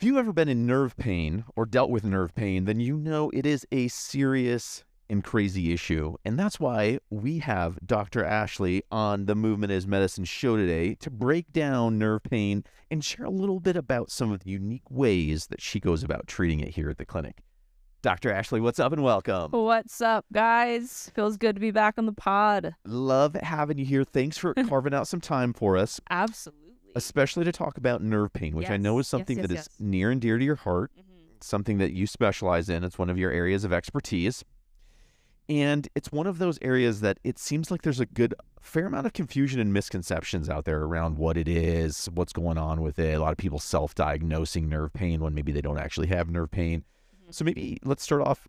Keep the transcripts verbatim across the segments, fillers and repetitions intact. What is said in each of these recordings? If you've ever been in nerve pain or dealt with nerve pain, then you know it is a serious and crazy issue. And that's why we have Doctor Ashley on the Movement as Medicine show today to break down nerve pain and share a little bit about some of the unique ways that she goes about treating it here at the clinic. Doctor Ashley, what's up and welcome. What's up, guys? Feels good to be back on the pod. Love having you here. Thanks for carving out some time for us. Absolutely. Especially to talk about nerve pain, which yes. I know is something yes, yes, that yes. is near and dear to your heart, mm-hmm. something that you specialize in. It's one of your areas of expertise. And it's one of those areas that it seems like there's a good fair amount of confusion and misconceptions out there around what it is, what's going on with it. A lot of people self-diagnosing nerve pain when maybe they don't actually have nerve pain. Mm-hmm. So maybe let's start off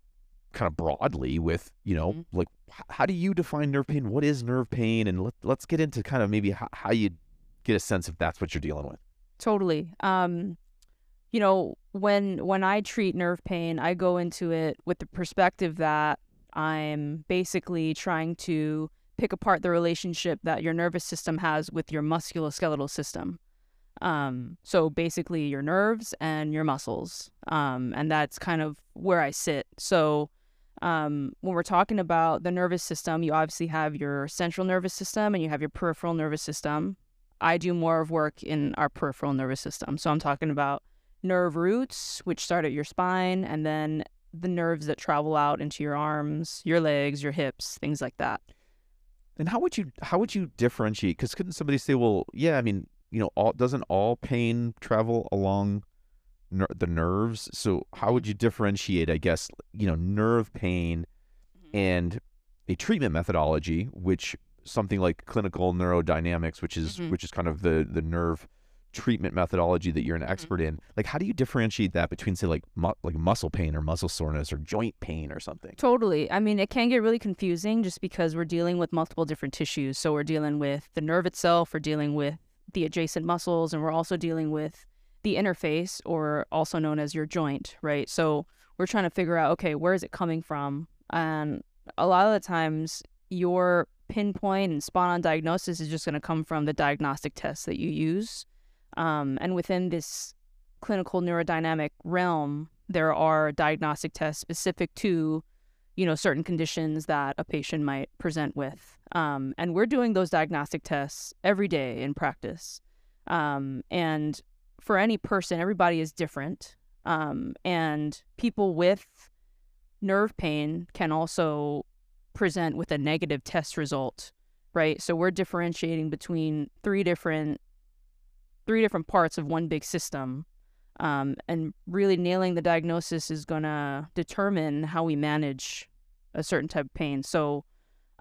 kind of broadly with, you know, mm-hmm. like, how do you define nerve pain? What is nerve pain? And let, let's get into kind of maybe how, how you get a sense if that's what you're dealing with. Totally. Um, you know, when when I treat nerve pain, I go into it with the perspective that I'm basically trying to pick apart the relationship that your nervous system has with your musculoskeletal system. Um, so basically your nerves and your muscles. Um, and that's kind of where I sit. So Um, when we're talking about the nervous system, you obviously have your central nervous system and you have your peripheral nervous system. I do more of work in our peripheral nervous system. So I'm talking about nerve roots, which start at your spine, and then the nerves that travel out into your arms, your legs, your hips, things like that. And how would you how would you differentiate? Because couldn't somebody say, well, yeah, I mean, you know, all, doesn't all pain travel along ner- the nerves? So how would you differentiate, I guess, you know, nerve pain mm-hmm. and a treatment methodology, which something like clinical neurodynamics, which is mm-hmm. which is kind of the the nerve treatment methodology that you're an expert mm-hmm. in. Like, how do you differentiate that between, say, like mu- like muscle pain or muscle soreness or joint pain or something? Totally. I mean, it can get really confusing just because we're dealing with multiple different tissues. So we're dealing with the nerve itself, we're dealing with the adjacent muscles, and we're also dealing with the interface, or also known as your joint, right? So we're trying to figure out, okay, where is it coming from? And a lot of the times your pinpoint and spot-on diagnosis is just going to come from the diagnostic tests that you use. Um, and within this clinical neurodynamic realm, there are diagnostic tests specific to, you know, certain conditions that a patient might present with. Um, and we're doing those diagnostic tests every day in practice. Um, and for any person, everybody is different. Um, and people with nerve pain can also present with a negative test result, right? So we're differentiating between three different three different parts of one big system, um, and really nailing the diagnosis is going to determine how we manage a certain type of pain. So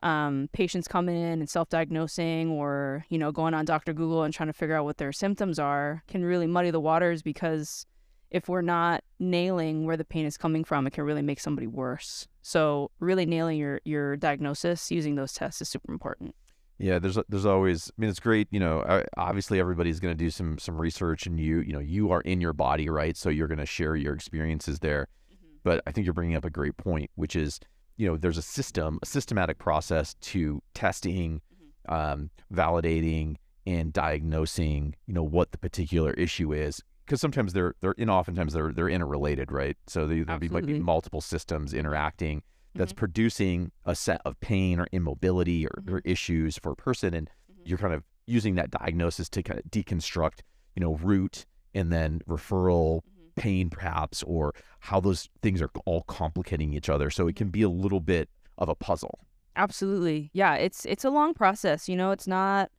um, patients coming in and self-diagnosing, or, you know, going on Doctor Google and trying to figure out what their symptoms are, can really muddy the waters, because if we're not nailing where the pain is coming from, it can really make somebody worse. So really nailing your, your diagnosis using those tests is super important. Yeah, there's there's always, I mean, it's great, you know, obviously everybody's going to do some some research, and you, you know, you are in your body, right? So you're going to share your experiences there. Mm-hmm. But I think you're bringing up a great point, which is, you know, there's a system, a systematic process to testing, mm-hmm. um, validating, and diagnosing, you know, what the particular issue is. Because sometimes they're they're in oftentimes they're they're interrelated, right? So there might be multiple systems interacting that's mm-hmm. producing a set of pain or immobility or, mm-hmm. or issues for a person, and mm-hmm. you're kind of using that diagnosis to kind of deconstruct, you know, root and then referral mm-hmm. pain perhaps, or how those things are all complicating each other. So it can be a little bit of a puzzle. Absolutely, yeah. It's it's a long process, you know. It's not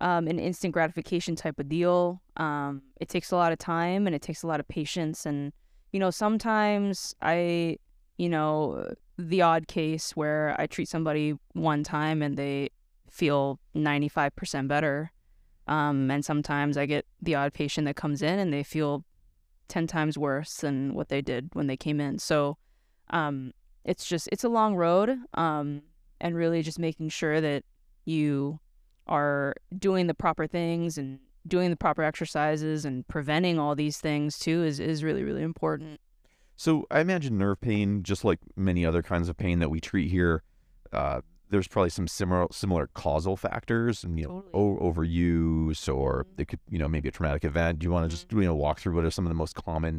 Um, an instant gratification type of deal. Um, it takes a lot of time and it takes a lot of patience. And, you know, sometimes I, you know, the odd case where I treat somebody one time and they feel ninety-five percent better. Um, and sometimes I get the odd patient that comes in and they feel ten times worse than what they did when they came in. So um, it's just, it's a long road. Um, and really just making sure that you are doing the proper things and doing the proper exercises and preventing all these things too is, is really, really important. So I imagine nerve pain, just like many other kinds of pain that we treat here, uh, there's probably some similar similar causal factors, and, you know, totally. overuse, or mm-hmm. it could, you know, maybe a traumatic event. Do you want to mm-hmm. just, you know, walk through what are some of the most common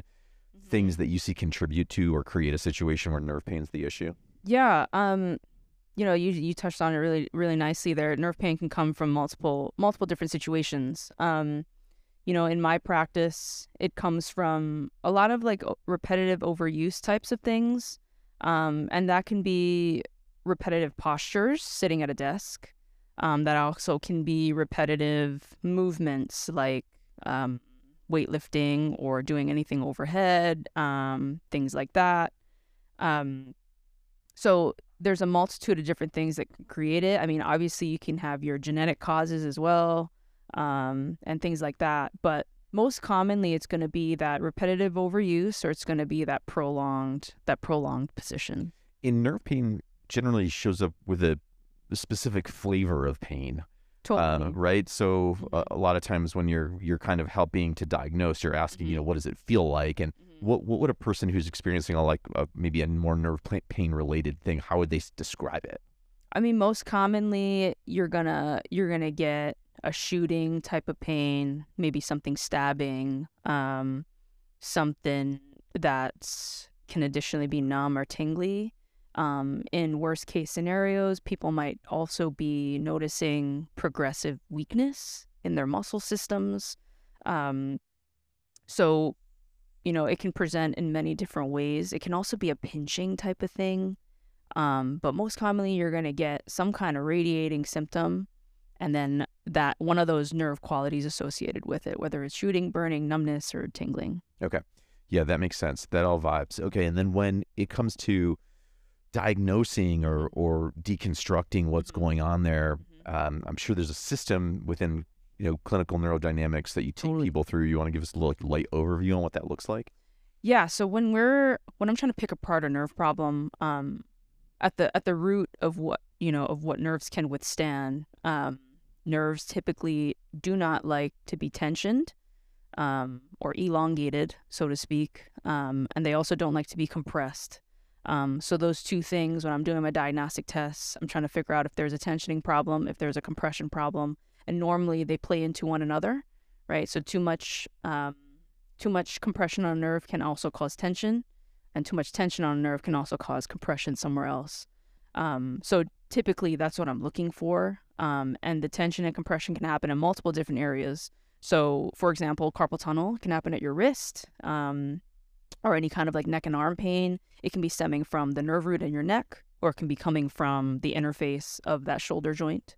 mm-hmm. things that you see contribute to or create a situation where nerve pain's the issue? Yeah, um, you know, you you touched on it really really nicely there. Nerve pain can come from multiple multiple different situations. Um, you know, in my practice, it comes from a lot of like repetitive overuse types of things, um, and that can be repetitive postures, sitting at a desk. Um, that also can be repetitive movements like um, weightlifting or doing anything overhead, um, things like that. Um, so there's a multitude of different things that can create it. I mean, obviously you can have your genetic causes as well, um, and things like that. But most commonly, it's going to be that repetitive overuse, or it's going to be that prolonged that prolonged position. In nerve pain, generally shows up with a specific flavor of pain, totally. uh, right? So uh, a lot of times when you're you're kind of helping to diagnose, you're asking, mm-hmm. you know, what does it feel like, and mm-hmm. what what would a person who's experiencing a, like a, maybe a more nerve pain related thing, how would they describe it? I mean, most commonly you're gonna you're gonna get a shooting type of pain, maybe something stabbing, um, something that can additionally be numb or tingly. Um, in worst case scenarios, people might also be noticing progressive weakness in their muscle systems. Um, so, you know, it can present in many different ways. It can also be a pinching type of thing. Um, but most commonly, you're going to get some kind of radiating symptom, and then that one of those nerve qualities associated with it, whether it's shooting, burning, numbness, or tingling. Okay. Yeah, that makes sense. That all vibes. Okay. And then when it comes to diagnosing or or deconstructing what's going on there, um, I'm sure there's a system within, you know, clinical neurodynamics that you take totally. people through. You want to give us a little light overview on what that looks like? Yeah. So when we're when I'm trying to pick apart a nerve problem, um, at the at the root of what you know of what nerves can withstand, um, nerves typically do not like to be tensioned, um, or elongated, so to speak, um, and they also don't like to be compressed. Um, so those two things, when I'm doing my diagnostic tests, I'm trying to figure out if there's a tensioning problem, if there's a compression problem, and normally they play into one another, right? So too much, um, too much compression on a nerve can also cause tension, and too much tension on a nerve can also cause compression somewhere else. Um, so typically that's what I'm looking for, um, and the tension and compression can happen in multiple different areas. So for example, carpal tunnel can happen at your wrist, um, or any kind of like neck and arm pain. It can be stemming from the nerve root in your neck, or it can be coming from the interface of that shoulder joint.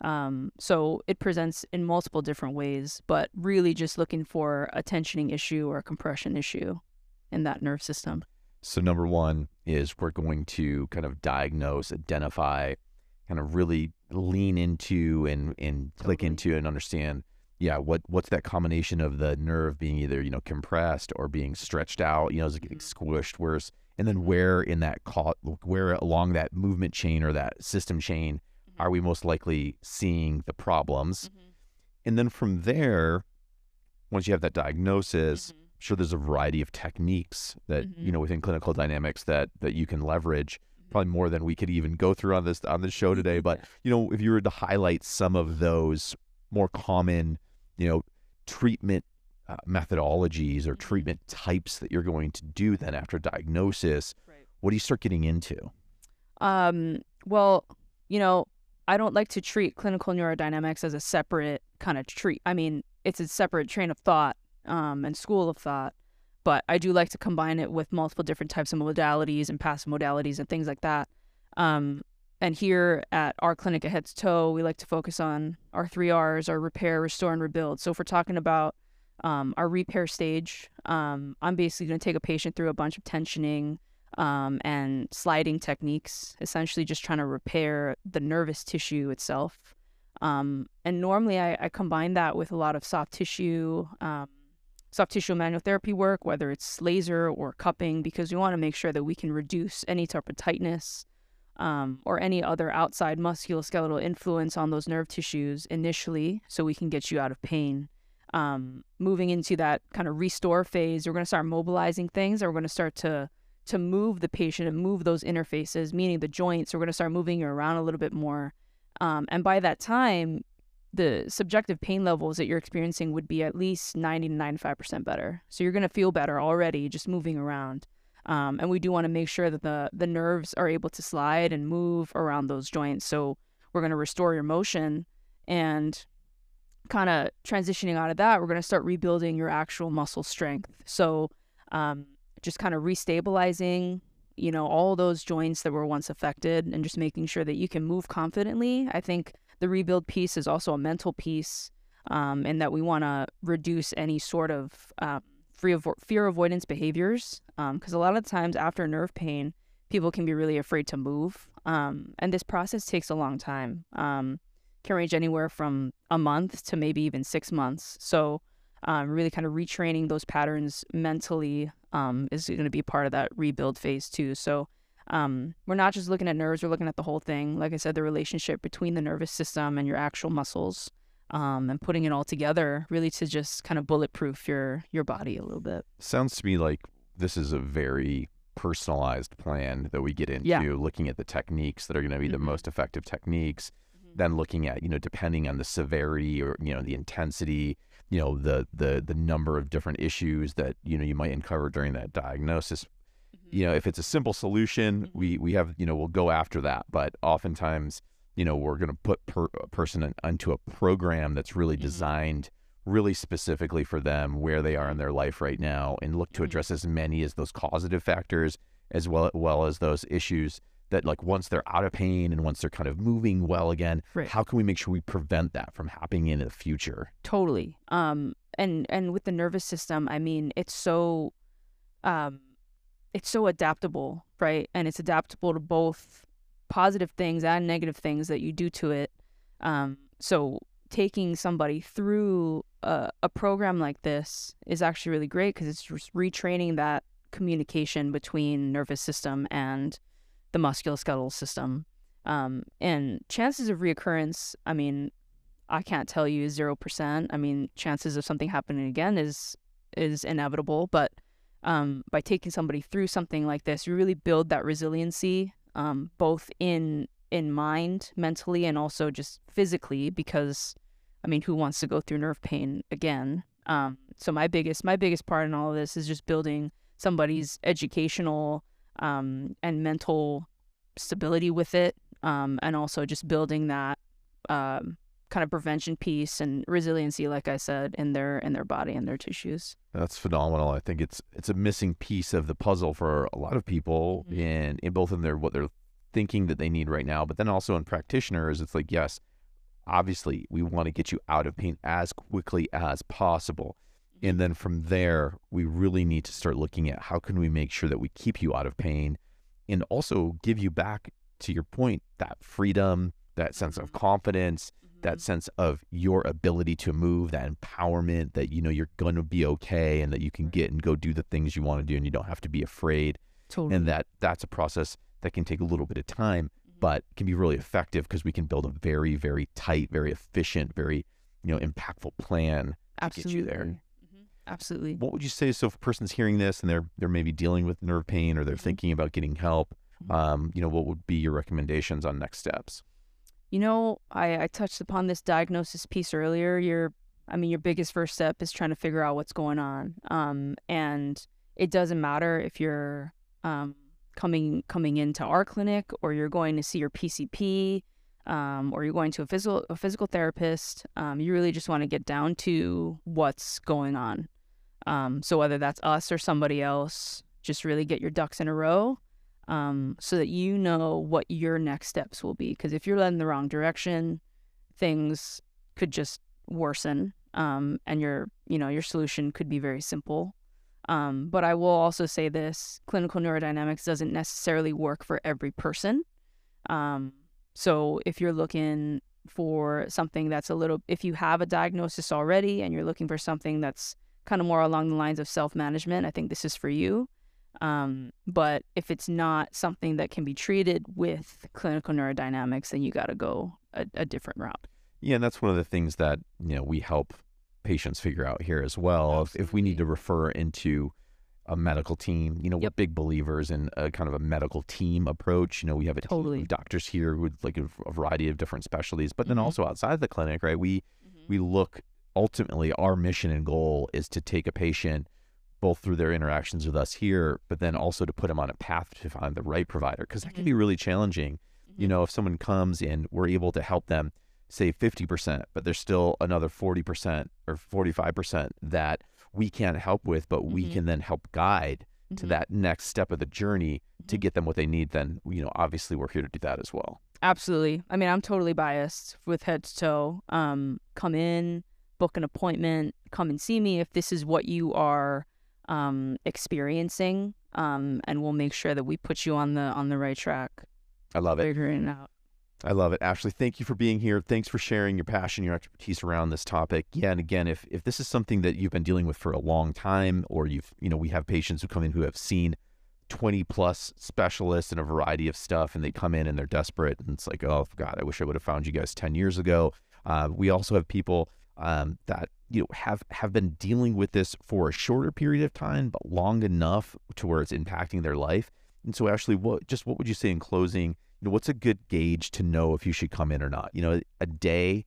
Um, so it presents in multiple different ways, but really just looking for a tensioning issue or a compression issue in that nerve system. So number one is we're going to kind of diagnose, identify, kind of really lean into and, and totally. click into and understand, yeah, what what's that combination of the nerve being either, you know, compressed or being stretched out, you know, is it getting squished, where's, and then where in that, where along that movement chain or that system chain mm-hmm. are we most likely seeing the problems? Mm-hmm. And then from there, once you have that diagnosis, mm-hmm. I'm sure there's a variety of techniques that, mm-hmm. you know, within clinical dynamics that that you can leverage, probably more than we could even go through on this on this show today. But, you know, if you were to highlight some of those more common, you know, treatment uh, methodologies or treatment types that you're going to do then after diagnosis, right. what do you start getting into? Um, well, you know, I don't like to treat clinical neurodynamics as a separate kind of treat. I mean, it's a separate train of thought um, and school of thought, but I do like to combine it with multiple different types of modalities and passive modalities and things like that. Um, And here at our clinic at Head to Toe, we like to focus on our three R's, our repair, restore, and rebuild. So if we're talking about um, our repair stage, um, I'm basically going to take a patient through a bunch of tensioning um, and sliding techniques, essentially just trying to repair the nervous tissue itself. Um, and normally I, I combine that with a lot of soft tissue, um, soft tissue manual therapy work, whether it's laser or cupping, because we want to make sure that we can reduce any type of tightness Um, or any other outside musculoskeletal influence on those nerve tissues initially, so we can get you out of pain. Um, moving into that kind of restore phase, we're going to start mobilizing things, or we're going to start to to move the patient and move those interfaces, meaning the joints. So we're going to start moving you around a little bit more. Um, and by that time, the subjective pain levels that you're experiencing would be at least ninety to ninety-five percent better. So you're going to feel better already just moving around. Um, and we do want to make sure that the, the nerves are able to slide and move around those joints. So we're going to restore your motion, and kind of transitioning out of that, we're going to start rebuilding your actual muscle strength. So um, just kind of restabilizing, you know, all those joints that were once affected, and just making sure that you can move confidently. I think the rebuild piece is also a mental piece, um, and that we want to reduce any sort of uh, free avo- fear avoidance behaviors, because um, a lot of the times after nerve pain, people can be really afraid to move. Um, and this process takes a long time. Um, can range anywhere from a month to maybe even six months. So um, really kind of retraining those patterns mentally um, is going to be part of that rebuild phase too. So um, we're not just looking at nerves, we're looking at the whole thing. Like I said, the relationship between the nervous system and your actual muscles, um, and putting it all together really to just kind of bulletproof your, your body a little bit. Sounds to me like this is a very personalized plan that we get into, yeah. looking at the techniques that are going to be mm-hmm. the most effective techniques, mm-hmm. then looking at, you know, depending on the severity or, you know, the intensity, you know, the the the number of different issues that, you know, you might uncover during that diagnosis. Mm-hmm. You know, if it's a simple solution, mm-hmm. we we have, you know, we'll go after that. But oftentimes, you know, we're going to put per, a person in, onto a program that's really mm-hmm. designed really specifically for them, where they are in their life right now, and look to address as many as those causative factors, as well, well as those issues that, like, once they're out of pain and once they're kind of moving well again, right. how can we make sure we prevent that from happening in the future? Totally. Um, and, and with the nervous system, I mean, it's so, um, it's so adaptable, right? And it's adaptable to both positive things and negative things that you do to it. Um, so taking somebody through a, a program like this is actually really great, because it's just retraining that communication between nervous system and the musculoskeletal system. Um, and chances of reoccurrence, I mean, I can't tell you zero percent. I mean, chances of something happening again is is inevitable. But um, by taking somebody through something like this, you really build that resiliency, um, both in in mind, mentally, and also just physically, because, I mean, who wants to go through nerve pain again? Um, so my biggest, my biggest part in all of this is just building somebody's educational um, and mental stability with it, um, and also just building that um, kind of prevention piece and resiliency, like I said, in their in their body and their tissues. That's phenomenal. I think it's it's a missing piece of the puzzle for a lot of people, mm-hmm. in in both in their what they're thinking that they need right now, but then also in practitioners. It's like, yes, obviously we want to get you out of pain as quickly as possible, and then from there we really need to start looking at how can we make sure that we keep you out of pain, and also give you back, to your point, that freedom, that sense of confidence, mm-hmm. that sense of your ability to move, that empowerment that, you know, you're going to be okay, and that you can get and go do the things you want to do, and you don't have to be afraid. Totally. And that that's a process that can take a little bit of time, but can be really effective, because we can build a very, very tight, very efficient, very, you know, impactful plan Absolutely. To get you there. Mm-hmm. Absolutely. What would you say? So if a person's hearing this and they're they're maybe dealing with nerve pain, or they're mm-hmm. thinking about getting help, mm-hmm. um, you know, what would be your recommendations on next steps? You know, I, I touched upon this diagnosis piece earlier. Your, I mean, your biggest first step is trying to figure out what's going on, um, and it doesn't matter if you're um, coming coming into our clinic, or you're going to see your P C P, um, or you're going to a physical a physical therapist. Um, you really just want to get down to what's going on. Um, so whether that's us or somebody else, just really get your ducks in a row, um, so that you know what your next steps will be. Because if you're led in the wrong direction, things could just worsen, um, and your you know your solution could be very simple. Um, but I will also say this: clinical neurodynamics doesn't necessarily work for every person. Um, so if you're looking for something that's a little, if you have a diagnosis already and you're looking for something that's kind of more along the lines of self-management, I think this is for you. Um, but if it's not something that can be treated with clinical neurodynamics, then you got to go a, a different route. Yeah. And that's one of the things that, you know, we help patients figure out here as well. If, if we need to refer into a medical team. You know, yep. We're big believers in a kind of a medical team approach. You know, we have a totally. team of doctors here with like a, a variety of different specialties, but mm-hmm. then also outside the clinic, right? We mm-hmm. we look, ultimately our mission and goal is to take a patient both through their interactions with us here, but then also to put them on a path to find the right provider, because that mm-hmm. can be really challenging. Mm-hmm. You know, if someone comes and we're able to help them say fifty percent, but there's still another forty percent or forty-five percent that we can't help with, but we mm-hmm. can then help guide mm-hmm. to that next step of the journey mm-hmm. to get them what they need, then, you know, obviously we're here to do that as well. Absolutely. I mean, I'm totally biased with head to toe. Um, come in, book an appointment, come and see me if this is what you are um, experiencing, um, and we'll make sure that we put you on the on the right track. I love it. Figuring it out. I love it. Ashley, thank you for being here. Thanks for sharing your passion, your expertise around this topic. Yeah, and again, if, if this is something that you've been dealing with for a long time, or you've, you know, we have patients who come in who have seen twenty plus specialists and a variety of stuff, and they come in and they're desperate and it's like, oh God, I wish I would have found you guys ten years ago. Uh, we also have people um, that, you know, have, have been dealing with this for a shorter period of time, but long enough to where it's impacting their life. And so Ashley, what, just what would you say in closing? You know, what's a good gauge to know if you should come in or not? You know, a day,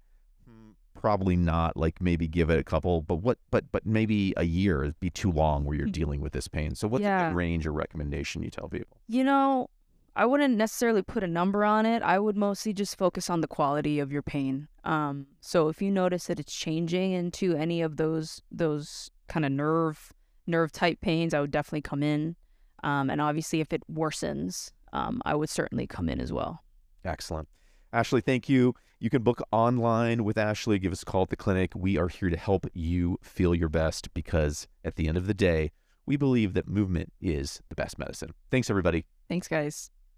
probably not. Like maybe give it a couple, but what? But but maybe a year would be too long where you're dealing with this pain. So what's yeah. a good range or recommendation you tell people? You know, I wouldn't necessarily put a number on it. I would mostly just focus on the quality of your pain. Um, so if you notice that it's changing into any of those those kind of nerve nerve type pains, I would definitely come in. Um, and obviously, if it worsens, Um, I would certainly come in as well. Excellent. Ashley, thank you. You can book online with Ashley. Give us a call at the clinic. We are here to help you feel your best, because at the end of the day, we believe that movement is the best medicine. Thanks, everybody. Thanks, guys.